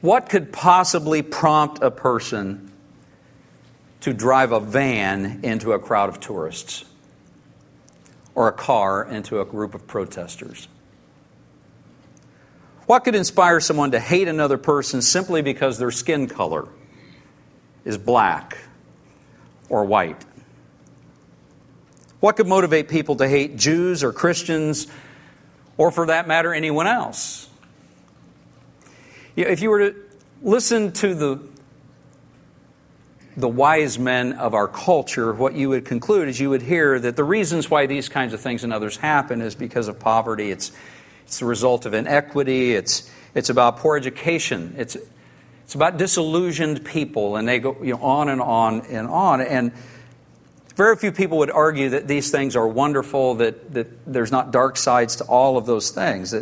What could possibly prompt a person to drive a van into a crowd of tourists or a car into a group of protesters? What could inspire someone to hate another person simply because their skin color is black or white? What could motivate people to hate Jews or Christians or, for that matter, anyone else? If you were to listen to the wise men of our culture, what you would conclude is you would hear that the reasons why these kinds of things and others happen is because of poverty. It's the result of inequity. It's about poor education. It's about disillusioned people, and they go on and on and on. And very few people would argue that these things are wonderful, that there's not dark sides to all of those things.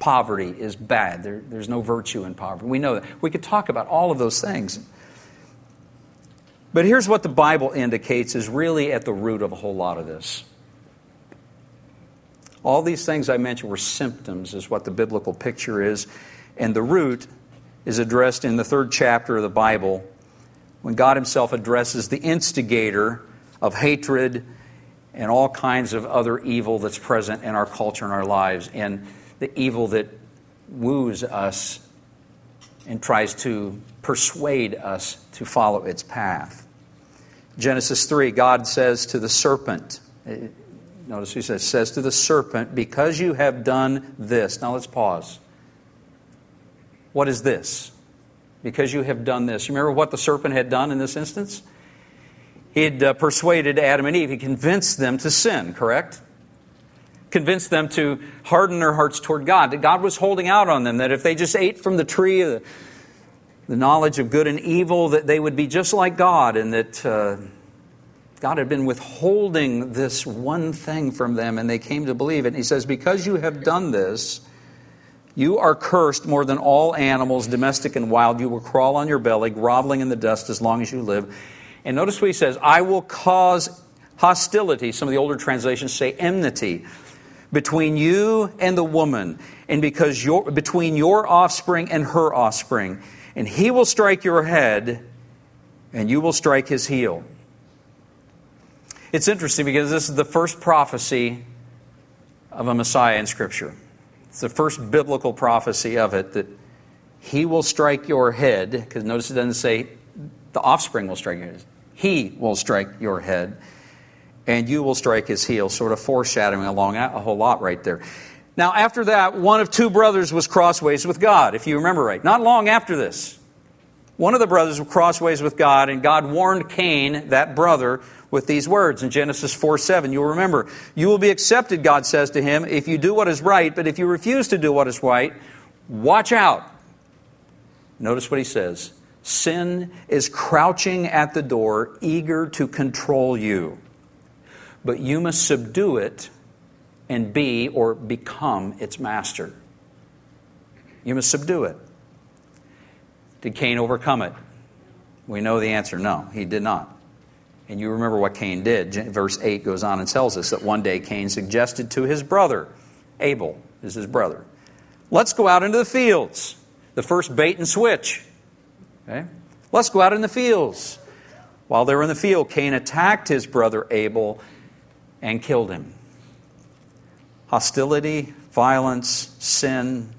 Poverty is bad. There's no virtue in poverty. We know that. We could talk about all of those things. But here's what the Bible indicates is really at the root of a whole lot of this. All these things I mentioned were symptoms, is what the biblical picture is. And the root is addressed in the third chapter of the Bible when God himself addresses the instigator of hatred and all kinds of other evil that's present in our culture and our lives, and the evil that woos us and tries to persuade us to follow its path. Genesis 3, God says to the serpent... Notice he says to the serpent, because you have done this. Now let's pause. What is this? Because you have done this. You remember what the serpent had done in this instance? He had persuaded Adam and Eve. He convinced them to sin, correct? Convinced them to harden their hearts toward God. That God was holding out on them. That if they just ate from the tree, the knowledge of good and evil, that they would be just like God. And that... God had been withholding this one thing from them, and they came to believe it. And he says, because you have done this, you are cursed more than all animals, domestic and wild. You will crawl on your belly, groveling in the dust as long as you live. And notice what he says, I will cause hostility, some of the older translations say enmity, between you and the woman, and between your offspring and her offspring. And he will strike your head, and you will strike his heel. It's interesting because this is the first prophecy of a Messiah in Scripture. It's the first biblical prophecy of it, that he will strike your head, because notice it doesn't say the offspring will strike your head. He will strike your head, and you will strike his heel, sort of foreshadowing along a whole lot right there. Now, after that, one of two brothers was crossways with God, if you remember right. Not long after this, one of the brothers was crossways with God, and God warned Cain, that brother, with these words in Genesis 4:7. You'll remember, you will be accepted, God says to him, if you do what is right, but if you refuse to do what is right, watch out. Notice what he says. Sin is crouching at the door, eager to control you. But you must subdue it and be or become its master. You must subdue it. Did Cain overcome it? We know the answer. No, he did not. And you remember what Cain did. Verse 8 goes on and tells us that one day Cain suggested to his brother, Abel is his brother, let's go out into the fields. The first bait and switch. Okay? Let's go out in the fields. While they were in the field, Cain attacked his brother Abel and killed him. Hostility, violence, sin.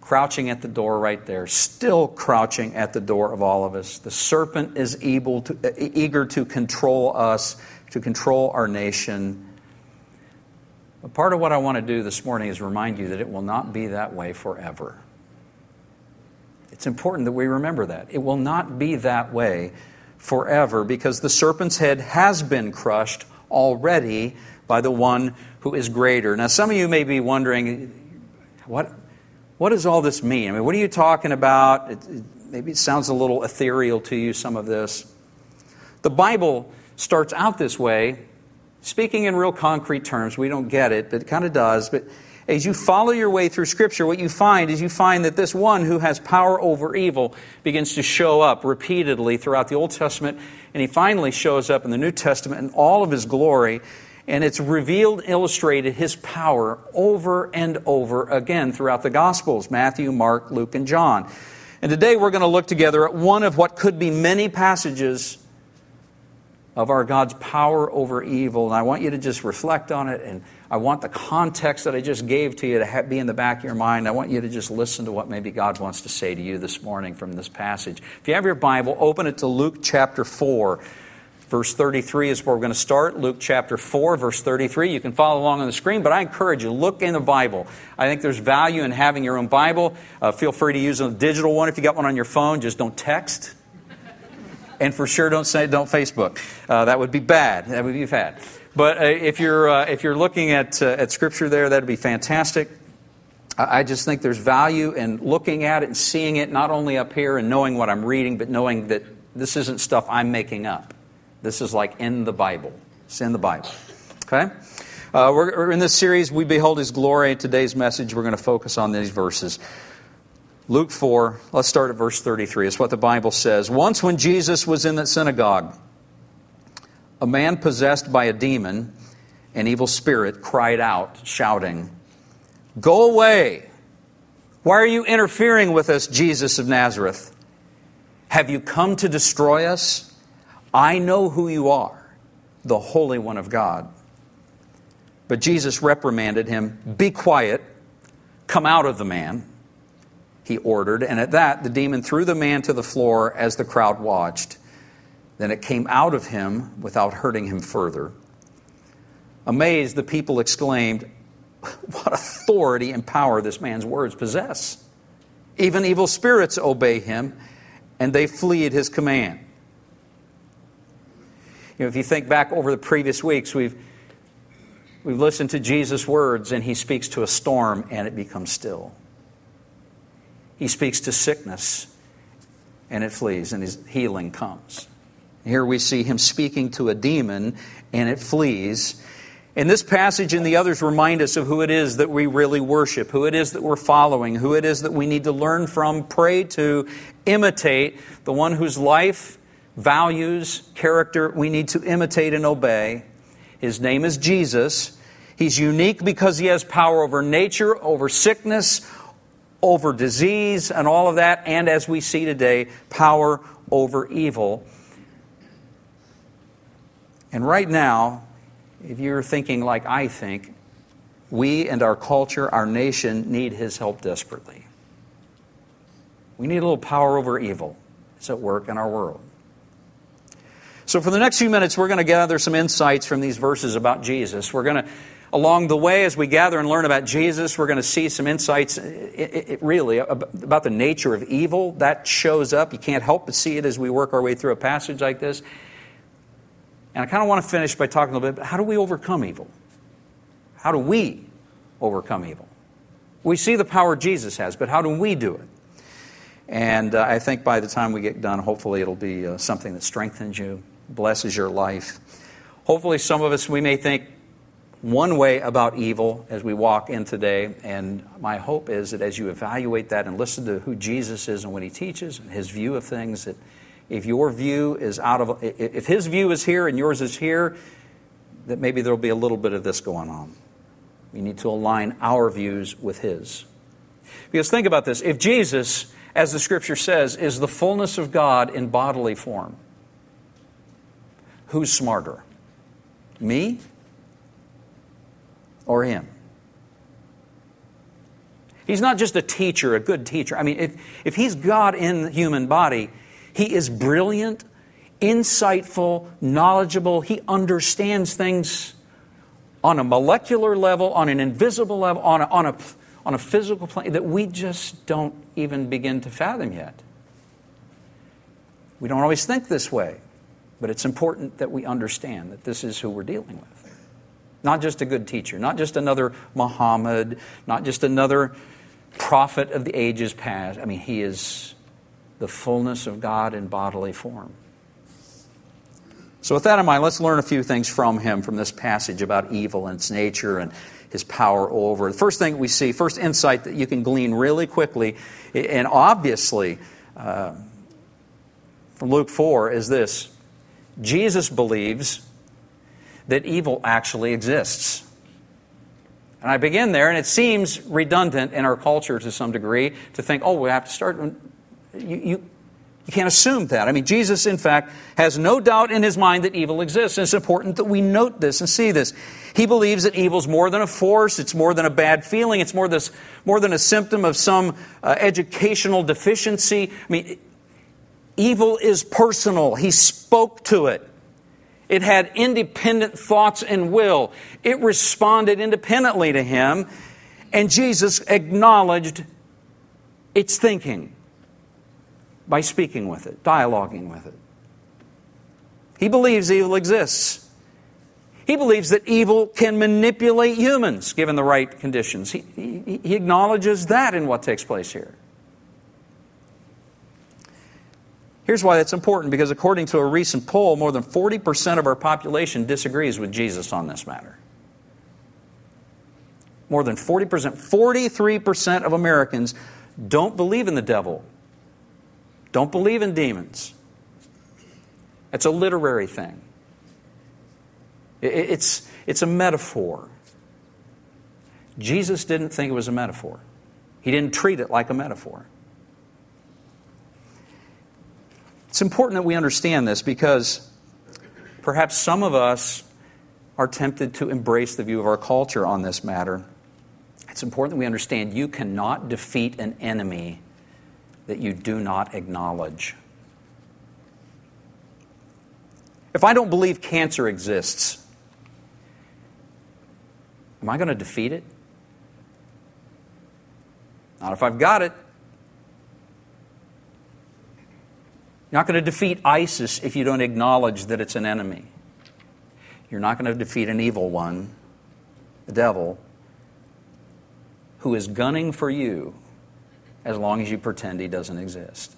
Crouching at the door right there, still crouching at the door of all of us. The serpent is eager to control us, to control our nation. But part of what I want to do this morning is remind you that it will not be that way forever. It's important that we remember that. It will not be that way forever, because the serpent's head has been crushed already by the one who is greater. Now, some of you may be wondering, What does all this mean? I mean, what are you talking about? Maybe it sounds a little ethereal to you, some of this. The Bible starts out this way, speaking in real concrete terms. We don't get it, but it kind of does. But as you follow your way through Scripture, what you find is you find that this one who has power over evil begins to show up repeatedly throughout the Old Testament, and he finally shows up in the New Testament in all of his glory. And it's revealed, illustrated his power over and over again throughout the Gospels, Matthew, Mark, Luke, and John. And today we're going to look together at one of what could be many passages of our God's power over evil. And I want you to just reflect on it, and I want the context that I just gave to you to be in the back of your mind. I want you to just listen to what maybe God wants to say to you this morning from this passage. If you have your Bible, open it to Luke chapter 4. Verse 33 is where we're going to start. Luke chapter 4, verse 33. You can follow along on the screen, but I encourage you, look in the Bible. I think there's value in having your own Bible. Feel free to use a digital one if you got one on your phone. Just don't text. And for sure, don't Facebook. That would be bad. That would be bad. But if you're looking at Scripture there, that would be fantastic. I just think there's value in looking at it and seeing it, not only up here and knowing what I'm reading, but knowing that this isn't stuff I'm making up. This is like in the Bible. It's in the Bible. Okay? We're in this series, We Behold His Glory. In today's message, we're going to focus on these verses. Luke 4, let's start at verse 33. It's what the Bible says. Once when Jesus was in that synagogue, a man possessed by a demon, an evil spirit, cried out, shouting, "Go away! Why are you interfering with us, Jesus of Nazareth? Have you come to destroy us? I know who you are, the Holy One of God." But Jesus reprimanded him. "Be quiet. Come out of the man," he ordered. And at that, the demon threw the man to the floor as the crowd watched. Then it came out of him without hurting him further. Amazed, the people exclaimed, "What authority and power this man's words possess. Even evil spirits obey him," and they flee at his command. You know, if you think back over the previous weeks, we've listened to Jesus' words, and he speaks to a storm, and it becomes still. He speaks to sickness, and it flees, and his healing comes. Here we see him speaking to a demon, and it flees. And this passage and the others remind us of who it is that we really worship, who it is that we're following, who it is that we need to learn from, pray to, imitate, the one whose life, values, character, we need to imitate and obey. His name is Jesus. He's unique because he has power over nature, over sickness, over disease, and all of that. And as we see today, power over evil. And right now, if you're thinking like I think, we and our culture, our nation, need his help desperately. We need a little power over evil. It's at work in our world. So for the next few minutes, we're going to gather some insights from these verses about Jesus. We're going to, along the way, as we gather and learn about Jesus, we're going to see some insights, really, about the nature of evil. That shows up. You can't help but see it as we work our way through a passage like this. And I kind of want to finish by talking a little bit about how do we overcome evil? How do we overcome evil? We see the power Jesus has, but how do we do it? And I think by the time we get done, hopefully it'll be something that strengthens you, blesses your life. Hopefully some of us, we may think one way about evil as we walk in today. And my hope is that as you evaluate that and listen to who Jesus is and what he teaches and his view of things, that if his view is here and yours is here, that maybe there'll be a little bit of this going on. We need to align our views with his. Because think about this. If Jesus, as the Scripture says, is the fullness of God in bodily form, who's smarter, me or him? He's not just a teacher, a good teacher. I mean, if he's God in the human body, he is brilliant, insightful, knowledgeable. He understands things on a molecular level, on an invisible level, on a physical plane that we just don't even begin to fathom yet. We don't always think this way. But it's important that we understand that this is who we're dealing with. Not just a good teacher, not just another Muhammad, not just another prophet of the ages past. I mean, he is the fullness of God in bodily form. So with that in mind, let's learn a few things from him, from this passage about evil and its nature and his power over. The first thing we see, first insight that you can glean really quickly and obviously from Luke 4 is this. Jesus believes that evil actually exists. And I begin there, and it seems redundant in our culture to some degree to think, oh, we have to start. You can't assume that. I mean, Jesus, in fact, has no doubt in his mind that evil exists. And it's important that we note this and see this. He believes that evil's more than a force. It's more than a bad feeling. It's more than a symptom of some educational deficiency. I mean, evil is personal. He spoke to it. It had independent thoughts and will. It responded independently to him. And Jesus acknowledged its thinking by speaking with it, dialoguing with it. He believes evil exists. He believes that evil can manipulate humans given the right conditions. He acknowledges that in what takes place here. Here's why that's important, because according to a recent poll, more than 40% of our population disagrees with Jesus on this matter. More than 40%, 43% of Americans don't believe in the devil. Don't believe in demons. It's a literary thing. It's a metaphor. Jesus didn't think it was a metaphor. He didn't treat it like a metaphor. It's important that we understand this, because perhaps some of us are tempted to embrace the view of our culture on this matter. It's important that we understand you cannot defeat an enemy that you do not acknowledge. If I don't believe cancer exists, am I going to defeat it? Not if I've got it. You're not going to defeat ISIS if you don't acknowledge that it's an enemy. You're not going to defeat an evil one, the devil, who is gunning for you, as long as you pretend he doesn't exist.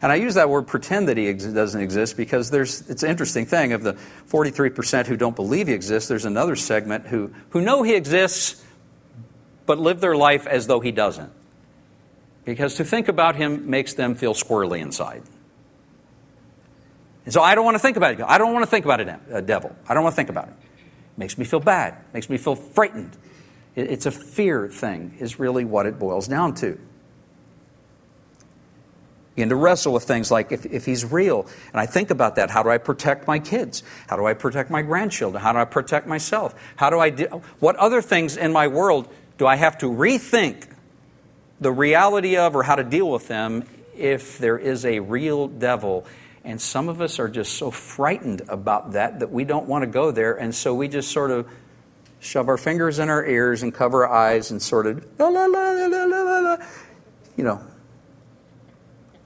And I use that word pretend that he doesn't exist because it's an interesting thing. Of the 43% who don't believe he exists, there's another segment who know he exists but live their life as though he doesn't. Because to think about him makes them feel squirrely inside. And so I don't want to think about it. I don't want to think about a devil. I don't want to think about it. It makes me feel bad. It makes me feel frightened. It's a fear thing is really what it boils down to. You begin to wrestle with things like if he's real. And I think about that. How do I protect my kids? How do I protect my grandchildren? How do I protect myself? What other things in my world do I have to rethink the reality of, or how to deal with them if there is a real devil? And some of us are just so frightened about that we don't want to go there. And so we just sort of shove our fingers in our ears and cover our eyes and sort of, la, la, la, la, la, la, la. You know,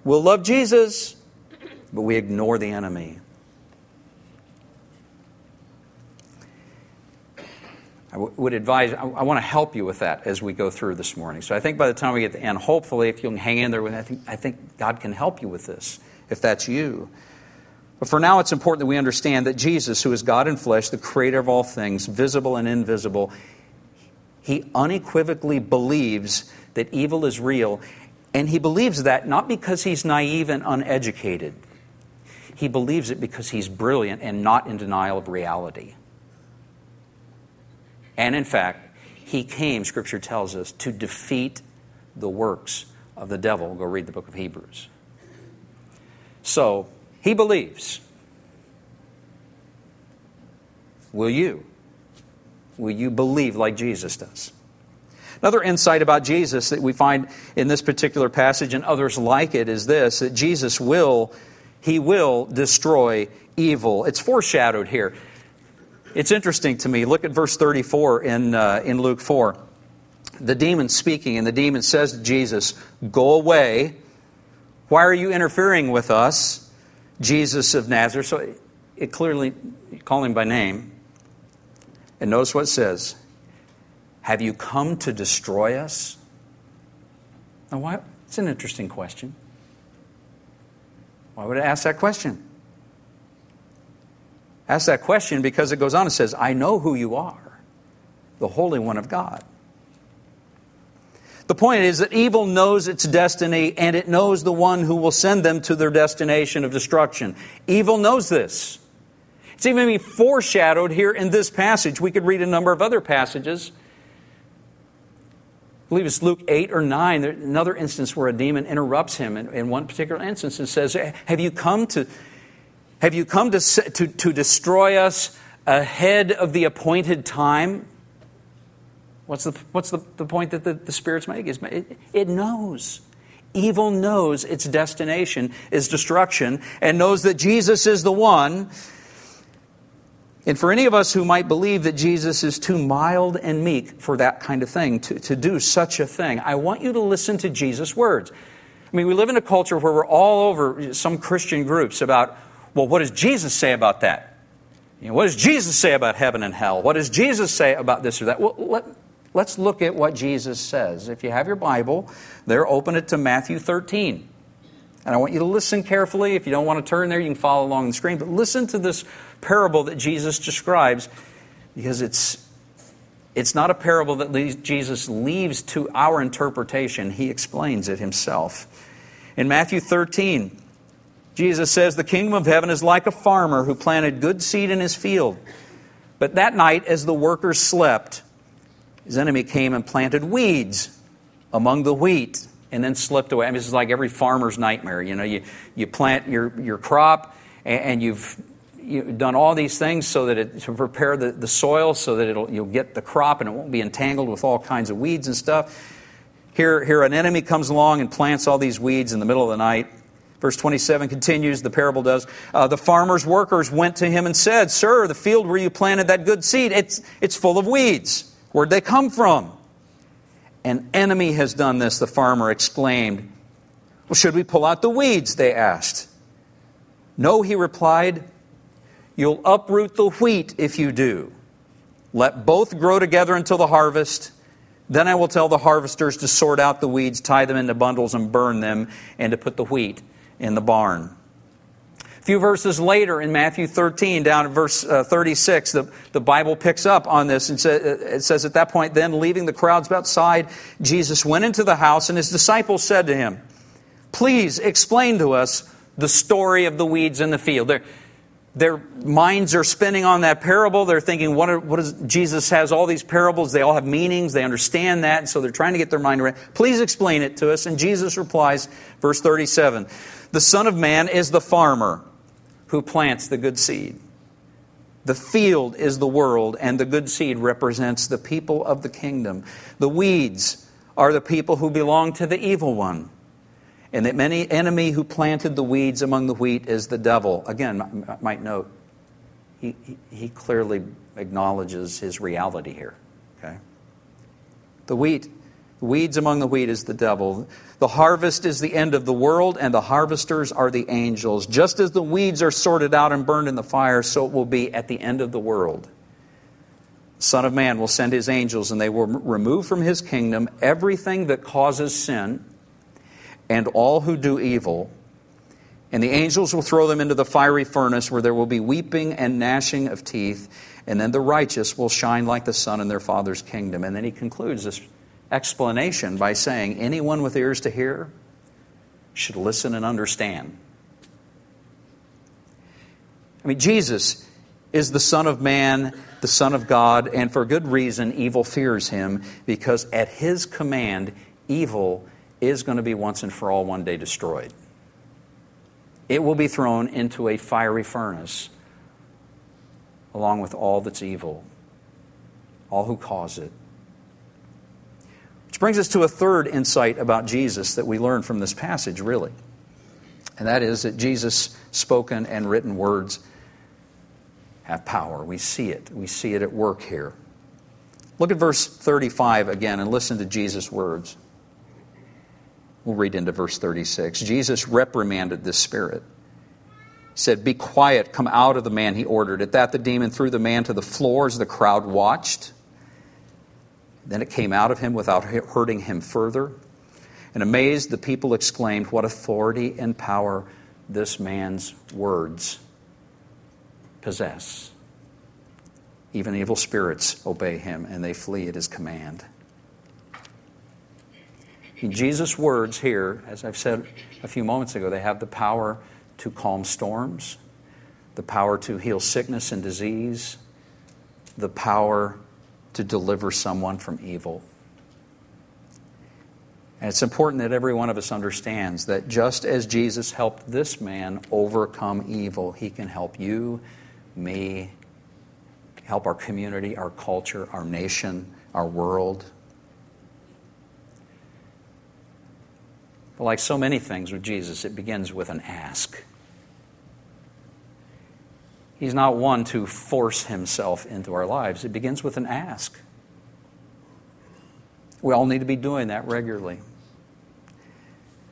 we'll love Jesus, but we ignore the enemy. I want to help you with that as we go through this morning. So I think by the time we get to the end, hopefully, if you can hang in there with it, I think God can help you with this, if that's you. But for now, it's important that we understand that Jesus, who is God in flesh, the creator of all things, visible and invisible, he unequivocally believes that evil is real. And he believes that not because he's naive and uneducated. He believes it because he's brilliant and not in denial of reality. And in fact, he came, Scripture tells us, to defeat the works of the devil. Go read the book of Hebrews. So, he believes. Will you? Will you believe like Jesus does? Another insight about Jesus that we find in this particular passage and others like it is this, that Jesus will destroy evil. It's foreshadowed here. It's interesting to me. Look at verse 34 in Luke 4. The demon speaking, and the demon says to Jesus, "Go away. Why are you interfering with us, Jesus of Nazareth?" So it clearly calls him by name. And notice what it says. "Have you come to destroy us?" Now, why? It's an interesting question. Why would I ask that question? Ask that question because it goes on and says, "I know who you are, the Holy One of God." The point is that evil knows its destiny, and it knows the one who will send them to their destination of destruction. Evil knows this. It's even being foreshadowed here in this passage. We could read a number of other passages. I believe it's Luke 8 or 9, there's another instance where a demon interrupts him in one particular instance and says, Have you come to destroy us ahead of the appointed time? What's the point that the spirits make? It knows. Evil knows its destination is destruction and knows that Jesus is the one. And for any of us who might believe that Jesus is too mild and meek for that kind of thing, to do such a thing, I want you to listen to Jesus' words. I mean, we live in a culture where we're all over some Christian groups about, well, what does Jesus say about that? You know, what does Jesus say about heaven and hell? What does Jesus say about this or that? Well, let's look at what Jesus says. If you have your Bible there, open it to Matthew 13. And I want you to listen carefully. If you don't want to turn there, you can follow along the screen. But listen to this parable that Jesus describes, because it's not a parable that Jesus leaves to our interpretation. He explains it himself. In Matthew 13, Jesus says, "The kingdom of heaven is like a farmer who planted good seed in his field. But that night, as the workers slept, his enemy came and planted weeds among the wheat, and then slipped away." I mean, this is like every farmer's nightmare. You know, you plant your crop, and you've done all these things so that to prepare the soil so that you'll get the crop and it won't be entangled with all kinds of weeds and stuff. Here an enemy comes along and plants all these weeds in the middle of the night. Verse 27 continues, the parable does. The farmer's workers went to him and said, "Sir, the field where you planted that good seed, it's full of weeds. Where'd they come from?" "An enemy has done this," the farmer exclaimed. "Well, should we pull out the weeds?" they asked. "No," he replied. "You'll uproot the wheat if you do. Let both grow together until the harvest. Then I will tell the harvesters to sort out the weeds, tie them into bundles and burn them, and to put the wheat in the barn." A few verses later in Matthew 13, down at verse 36, the Bible picks up on this, and it says, "At that point then, leaving the crowds outside, Jesus went into the house, and his disciples said to him, 'Please explain to us the story of the weeds in the field.'" Their minds are spinning on that parable. They're thinking, Jesus has all these parables. They all have meanings. They understand that, and so they're trying to get their mind around. "Please explain it to us." And Jesus replies, verse 37, "The Son of Man is the farmer who plants the good seed. The field is the world, and the good seed represents the people of the kingdom. The weeds are the people who belong to the evil one, and the enemy who planted the weeds among the wheat is the devil." Again, I might note, he clearly acknowledges his reality here. Okay? The weeds among the wheat is the devil. "The harvest is the end of the world, and the harvesters are the angels. Just as the weeds are sorted out and burned in the fire, so it will be at the end of the world. The Son of Man will send his angels, and they will remove from his kingdom everything that causes sin and all who do evil. And the angels will throw them into the fiery furnace, where there will be weeping and gnashing of teeth. And then the righteous will shine like the sun in their Father's kingdom." And then he concludes this explanation by saying, "Anyone with ears to hear should listen and understand." I mean, Jesus is the Son of Man, the Son of God, and for good reason evil fears him, because at his command, evil is going to be once and for all one day destroyed. It will be thrown into a fiery furnace along with all that's evil, all who cause it. Which brings us to a third insight about Jesus that we learn from this passage, really. And that is that Jesus' spoken and written words have power. We see it. We see it at work here. Look at verse 35 again and listen to Jesus' words. We'll read into verse 36. Jesus reprimanded this spirit. He said, "Be quiet, come out of the man," he ordered. At that, the demon threw the man to the floor as the crowd watched. Then it came out of him without hurting him further. And amazed, the people exclaimed, "What authority and power this man's words possess. Even evil spirits obey him, and they flee at his command." Jesus' words here, as I've said a few moments ago, they have the power to calm storms, the power to heal sickness and disease, the power to deliver someone from evil. And it's important that every one of us understands that just as Jesus helped this man overcome evil, he can help you, me, help our community, our culture, our nation, our world. But like so many things with Jesus, it begins with an ask. He's not one to force himself into our lives. It begins with an ask. We all need to be doing that regularly.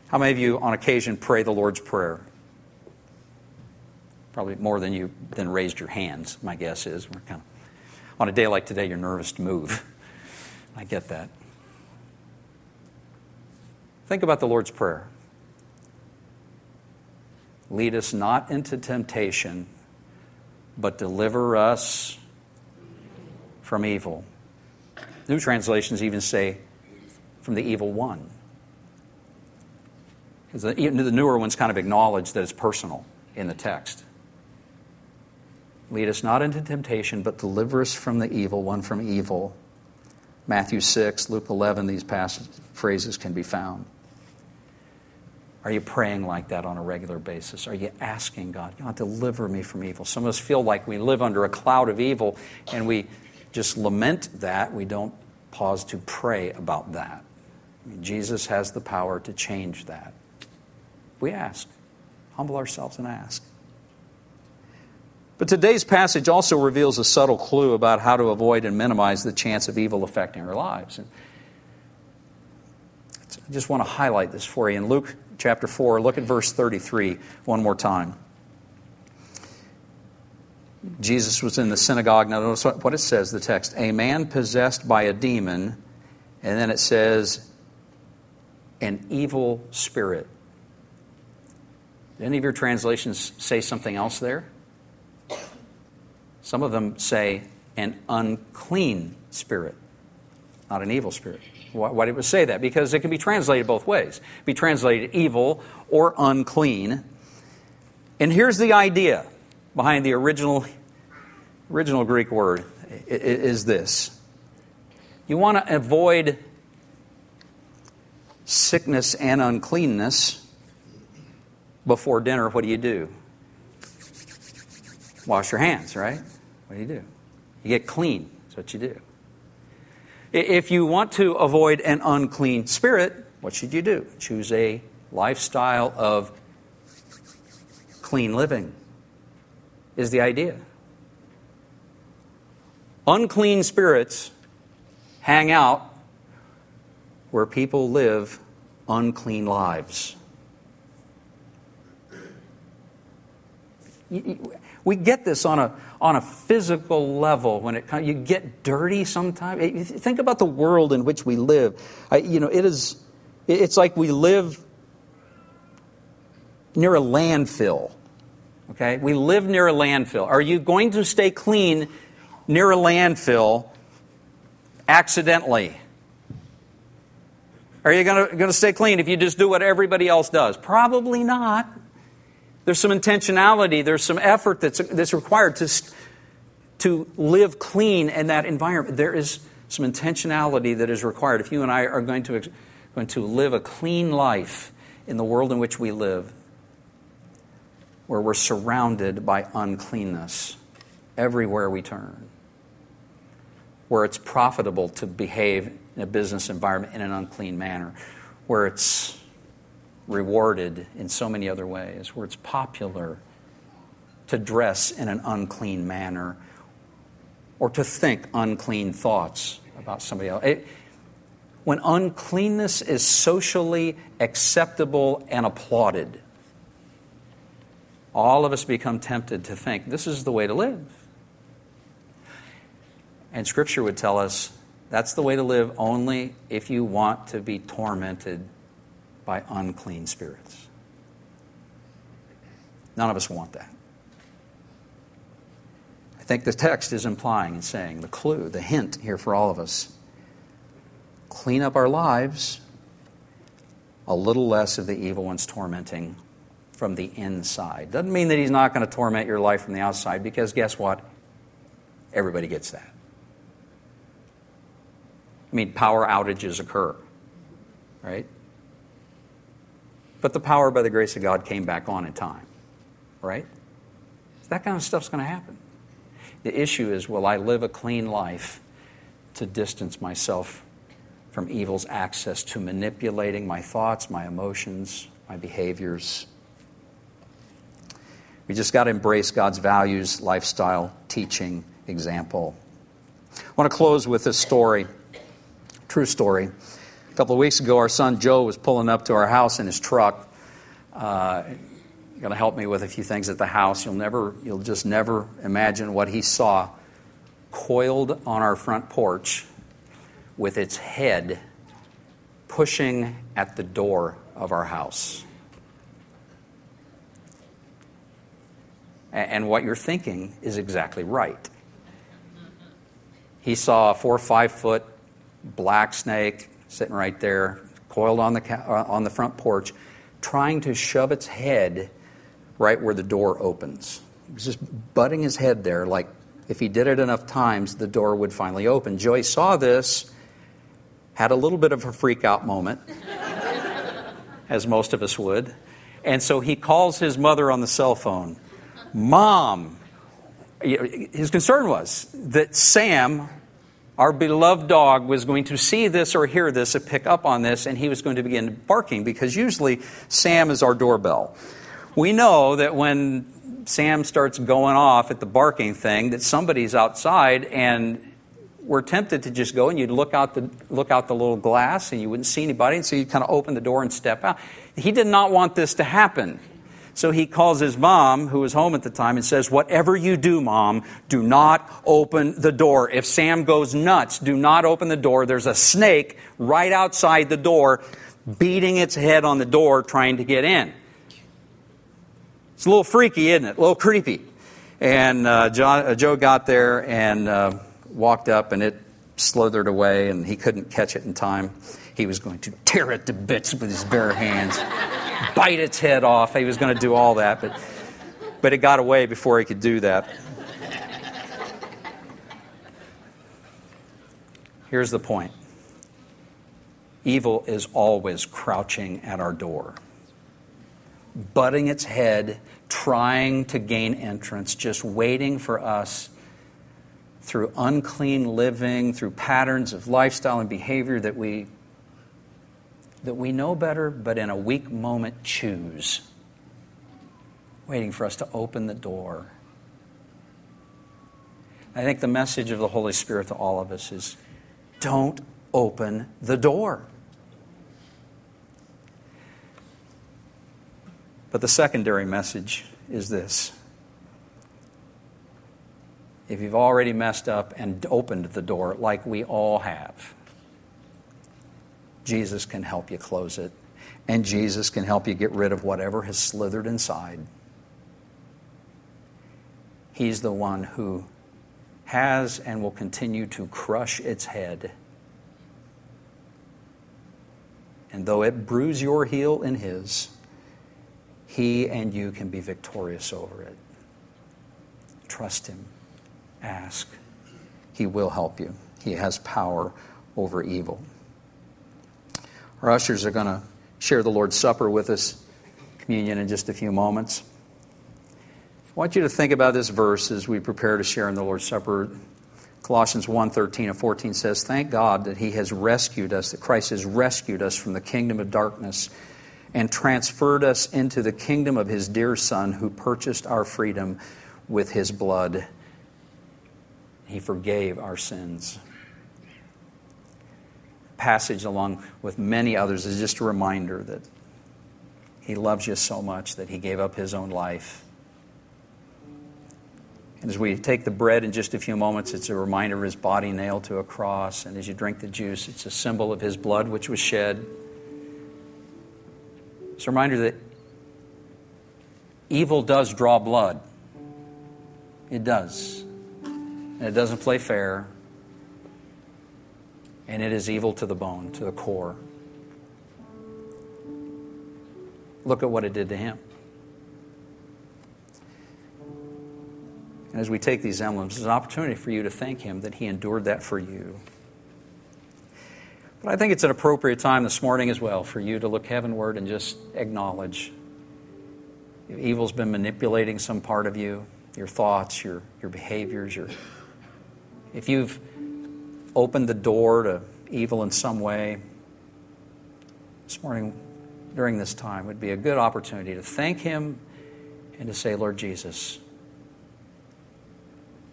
How many of you, on occasion, pray the Lord's Prayer? Probably more than you than raised your hands, my guess is. We're kind of, on a day like today, you're nervous to move. I get that. Think about the Lord's Prayer. Lead us not into temptation, but deliver us from evil. New translations even say, from the evil one. Because the newer ones kind of acknowledge that it's personal in the text. Lead us not into temptation, but deliver us from the evil one, from evil. Matthew 6, Luke 11, these passages, phrases can be found. Are you praying like that on a regular basis? Are you asking God, God, deliver me from evil? Some of us feel like we live under a cloud of evil, and we just lament that. We don't pause to pray about that. I mean, Jesus has the power to change that. We ask. Humble ourselves and ask. But today's passage also reveals a subtle clue about how to avoid and minimize the chance of evil affecting our lives. And I just want to highlight this for you. In Luke chapter 4, look at verse 33 one more time. Jesus was in the synagogue. Now notice what it says, the text. A man possessed by a demon, and then it says, an evil spirit. Do any of your translations say something else there? Some of them say, an unclean spirit, not an evil spirit. Why did it say that? Because it can be translated both ways. It can be translated evil or unclean. And here's the idea behind the original Greek word is this. You want to avoid sickness and uncleanness before dinner, what do? Wash your hands, right? What do? You get clean. That's what you do. If you want to avoid an unclean spirit, what should you do? Choose a lifestyle of clean living is the idea. Unclean spirits hang out where people live unclean lives. We get this on a physical level when it comes. You get dirty sometimes. Think about the world in which we live. It's like we live near a landfill. Okay, we live near a landfill. Are you going to stay clean near a landfill accidentally? Are you going to stay clean if you just do what everybody else does? Probably not. There's some intentionality. There's some effort that's required to live clean in that environment. There is some intentionality that is required. If you and I are going to live a clean life in the world in which we live, where we're surrounded by uncleanness everywhere we turn, where it's profitable to behave in a business environment in an unclean manner, where it's rewarded in so many other ways, where it's popular to dress in an unclean manner or to think unclean thoughts about somebody else. When uncleanness is socially acceptable and applauded, all of us become tempted to think, this is the way to live. And Scripture would tell us that's the way to live only if you want to be tormented by unclean spirits. None of us want that. I think the text is implying and saying, the clue, the hint here for all of us, clean up our lives a little less of the evil one's tormenting from the inside. Doesn't mean that he's not going to torment your life from the outside, because guess what? Everybody gets that. I mean, power outages occur, right? But the power by the grace of God came back on in time, right? That kind of stuff's going to happen. The issue is, will I live a clean life to distance myself from evil's access to manipulating my thoughts, my emotions, my behaviors? We just got to embrace God's values, lifestyle, teaching, example. I want to close with this story, true story. A couple of weeks ago, our son Joe was pulling up to our house in his truck. Going to help me with a few things at the house. You'll just never imagine what he saw coiled on our front porch with its head pushing at the door of our house. And what you're thinking is exactly right. He saw a 4 or 5 foot black snake sitting right there, coiled on the front porch, trying to shove its head right where the door opens. He was just butting his head there, like if he did it enough times, the door would finally open. Joey saw this, had a little bit of a freak out moment, as most of us would, and so he calls his mother on the cell phone. Mom, his concern was that Sam, our beloved dog, was going to see this or hear this or pick up on this, and he was going to begin barking, because usually Sam is our doorbell. We know that when Sam starts going off at the barking thing, that somebody's outside, and we're tempted to just go, and you'd look out the little glass, and you wouldn't see anybody, and so you'd kind of open the door and step out. He did not want this to happen. So he calls his mom, who was home at the time, and says, "Whatever you do, Mom, do not open the door. If Sam goes nuts, do not open the door. There's a snake right outside the door, beating its head on the door, trying to get in." It's a little freaky, isn't it? A little creepy. And Joe got there and walked up, and it slithered away, and he couldn't catch it in time. He was going to tear it to bits with his bare hands, bite its head off. He was going to do all that, but it got away before he could do that. Here's the point. Evil is always crouching at our door, butting its head, trying to gain entrance, just waiting for us through unclean living, through patterns of lifestyle and behavior that we know better, but in a weak moment choose, waiting for us to open the door. I think the message of the Holy Spirit to all of us is, don't open the door. But the secondary message is this. If you've already messed up and opened the door, like we all have, Jesus can help you close it. And Jesus can help you get rid of whatever has slithered inside. He's the one who has and will continue to crush its head. And though it bruise your heel in his, he and you can be victorious over it. Trust him. Ask. He will help you. He has power over evil. Our ushers are going to share the Lord's Supper with us, communion in just a few moments. I want you to think about this verse as we prepare to share in the Lord's Supper. Colossians 1:13-14 says, "Thank God that He has rescued us, that Christ has rescued us from the kingdom of darkness and transferred us into the kingdom of His dear Son, who purchased our freedom with His blood. He forgave our sins." Passage, along with many others, is just a reminder that He loves you so much that He gave up His own life. And as we take the bread in just a few moments, it's a reminder of His body nailed to a cross. And as you drink the juice, it's a symbol of His blood which was shed. It's a reminder that evil does draw blood. It does. And it doesn't play fair. And it is evil to the bone, to the core. Look at what it did to him. And as we take these emblems, there's an opportunity for you to thank him that he endured that for you. But I think it's an appropriate time this morning as well for you to look heavenward and just acknowledge if evil's been manipulating some part of you, your thoughts, your behaviors, if you've opened the door to evil in some way, this morning during this time would be a good opportunity to thank him and to say, Lord Jesus,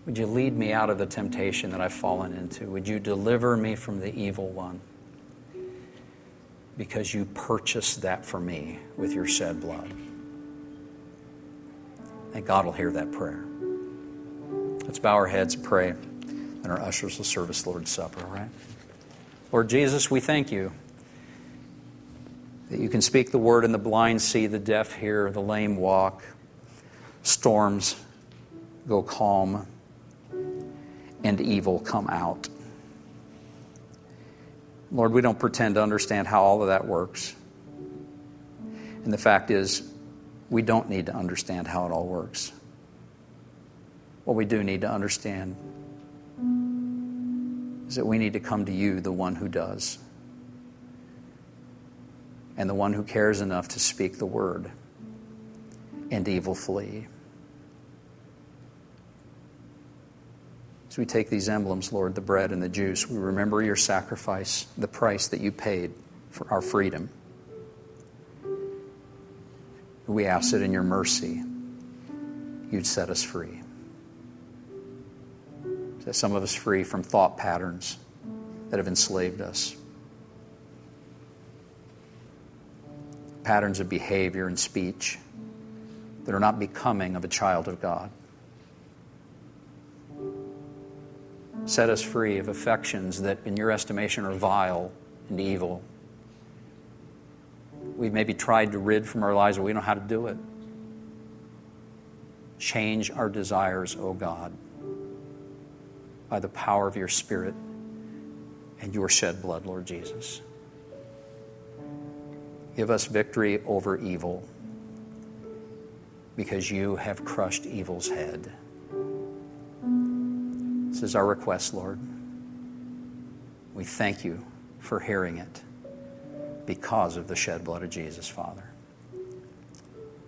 would you lead me out of the temptation that I've fallen into? Would you deliver me from the evil one? Because you purchased that for me with your shed blood. And God will hear that prayer. Let's bow our heads and pray, and our ushers will serve us Lord's Supper, all right? Lord Jesus, we thank you that you can speak the word and the blind see, the deaf hear, the lame walk, storms go calm, and evil come out. Lord, we don't pretend to understand how all of that works. And the fact is, we don't need to understand how it all works. What we do need to understand is that we need to come to you, the one who does, and the one who cares enough to speak the word, and evil flee. As we take these emblems, Lord, the bread and the juice, we remember your sacrifice, the price that you paid for our freedom. We ask that in your mercy, you'd set us free. Set some of us free from thought patterns that have enslaved us. Patterns of behavior and speech that are not becoming of a child of God. Set us free of affections that, in your estimation, are vile and evil. We've maybe tried to rid from our lives, but we don't know how to do it. Change our desires, O God, by the power of your Spirit and your shed blood, Lord Jesus. Give us victory over evil, because you have crushed evil's head. This is our request, Lord. We thank you for hearing it because of the shed blood of Jesus, Father.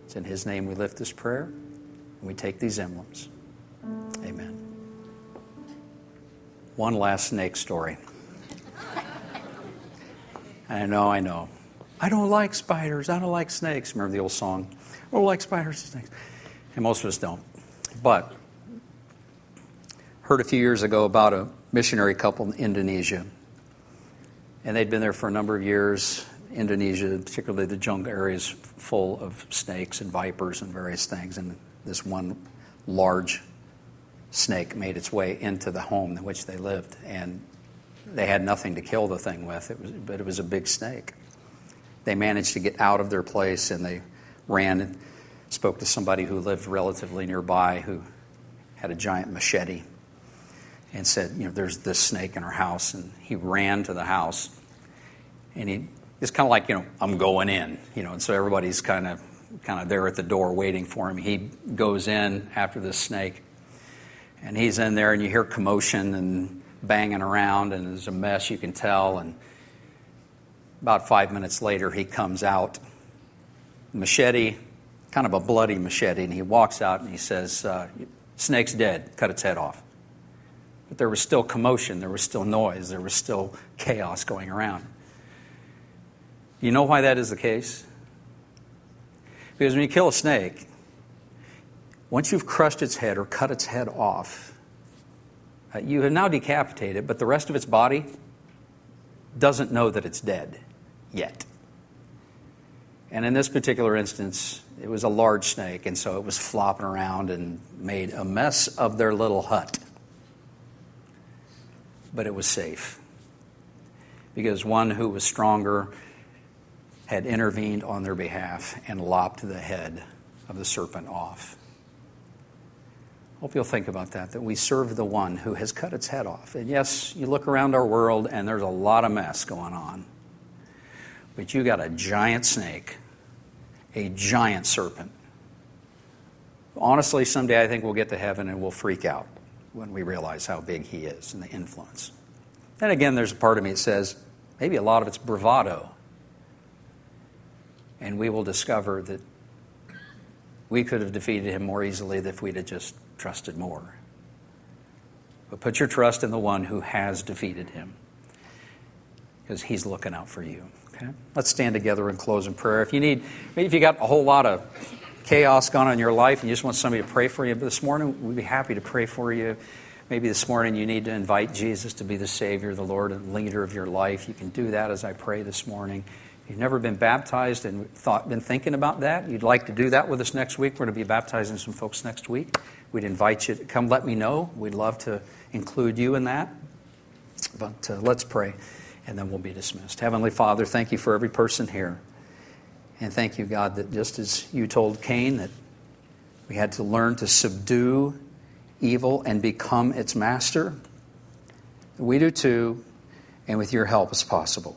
It's in his name we lift this prayer and we take these emblems. Amen. One last snake story. I know. I don't like spiders. I don't like snakes. Remember the old song? I don't like spiders and snakes. And most of us don't. But heard a few years ago about a missionary couple in Indonesia. And they'd been there for a number of years. Indonesia, particularly the jungle areas, full of snakes and vipers and various things. And this one large snake made its way into the home in which they lived. And they had nothing to kill the thing with, but it was a big snake. They managed to get out of their place, and they ran and spoke to somebody who lived relatively nearby who had a giant machete, and said, there's this snake in our house. And he ran to the house. And it's kind of like, I'm going in. And so everybody's kind of there at the door waiting for him. He goes in after this snake. And he's in there, and you hear commotion and banging around. And there's a mess, you can tell. And about 5 minutes later, he comes out. Machete, kind of a bloody machete. And he walks out, and he says, snake's dead. Cut its head off. But there was still commotion, there was still noise, there was still chaos going around. You know why that is the case? Because when you kill a snake, once you've crushed its head or cut its head off, you have now decapitated it, but the rest of its body doesn't know that it's dead yet. And in this particular instance, it was a large snake, and so it was flopping around and made a mess of their little hut. But it was safe, because one who was stronger had intervened on their behalf and lopped the head of the serpent off. Hope you'll think about that we serve the one who has cut its head off. And yes, you look around our world and there's a lot of mess going on. But you got a giant snake a giant serpent. Honestly, someday I think we'll get to heaven and we'll freak out when we realize how big he is and the influence. Then again, there's a part of me that says, maybe a lot of it's bravado. And we will discover that we could have defeated him more easily if we'd have just trusted more. But put your trust in the one who has defeated him, because he's looking out for you. Okay? Let's stand together and close in prayer. If you got a whole lot of chaos going on in your life and you just want somebody to pray for you this morning, we'd be happy to pray for you. Maybe this morning you need to invite Jesus to be the Savior, the Lord, and leader of your life. You can do that as I pray this morning. If you've never been baptized and been thinking about that, you'd like to do that with us next week. We're going to be baptizing some folks next week. We'd invite you to come let me know. We'd love to include you in that. But let's pray, and then we'll be dismissed. Heavenly Father, thank you for every person here. And thank you, God, that just as you told Cain that we had to learn to subdue evil and become its master, we do too, and with your help it's possible.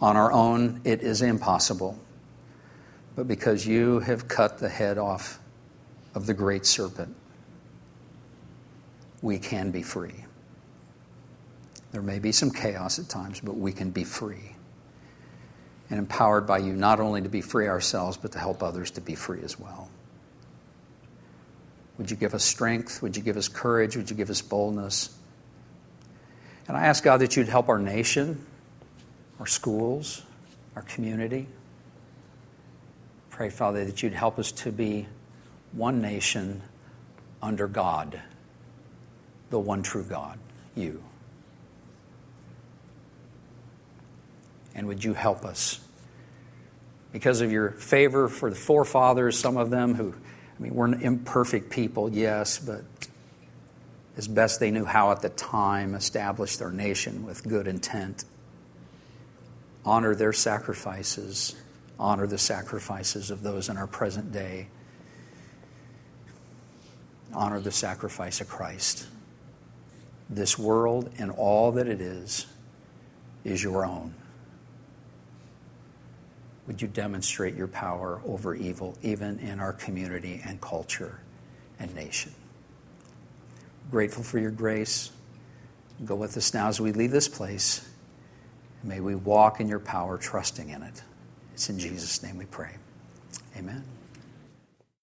On our own, it is impossible. But because you have cut the head off of the great serpent, we can be free. There may be some chaos at times, but we can be free. And empowered by you not only to be free ourselves, but to help others to be free as well. Would you give us strength? Would you give us courage? Would you give us boldness? And I ask, God, that you'd help our nation, our schools, our community. Pray, Father, that you'd help us to be one nation under God, the one true God, you. And would you help us? Because of your favor for the forefathers, some of them who, we're an imperfect people, yes, but as best they knew how at the time, established their nation with good intent. Honor their sacrifices. Honor the sacrifices of those in our present day. Honor the sacrifice of Christ. This world and all that it is your own. Would you demonstrate your power over evil, even in our community and culture and nation? Grateful for your grace. Go with us now as we leave this place. May we walk in your power, trusting in it. It's in Jesus' name we pray. Amen.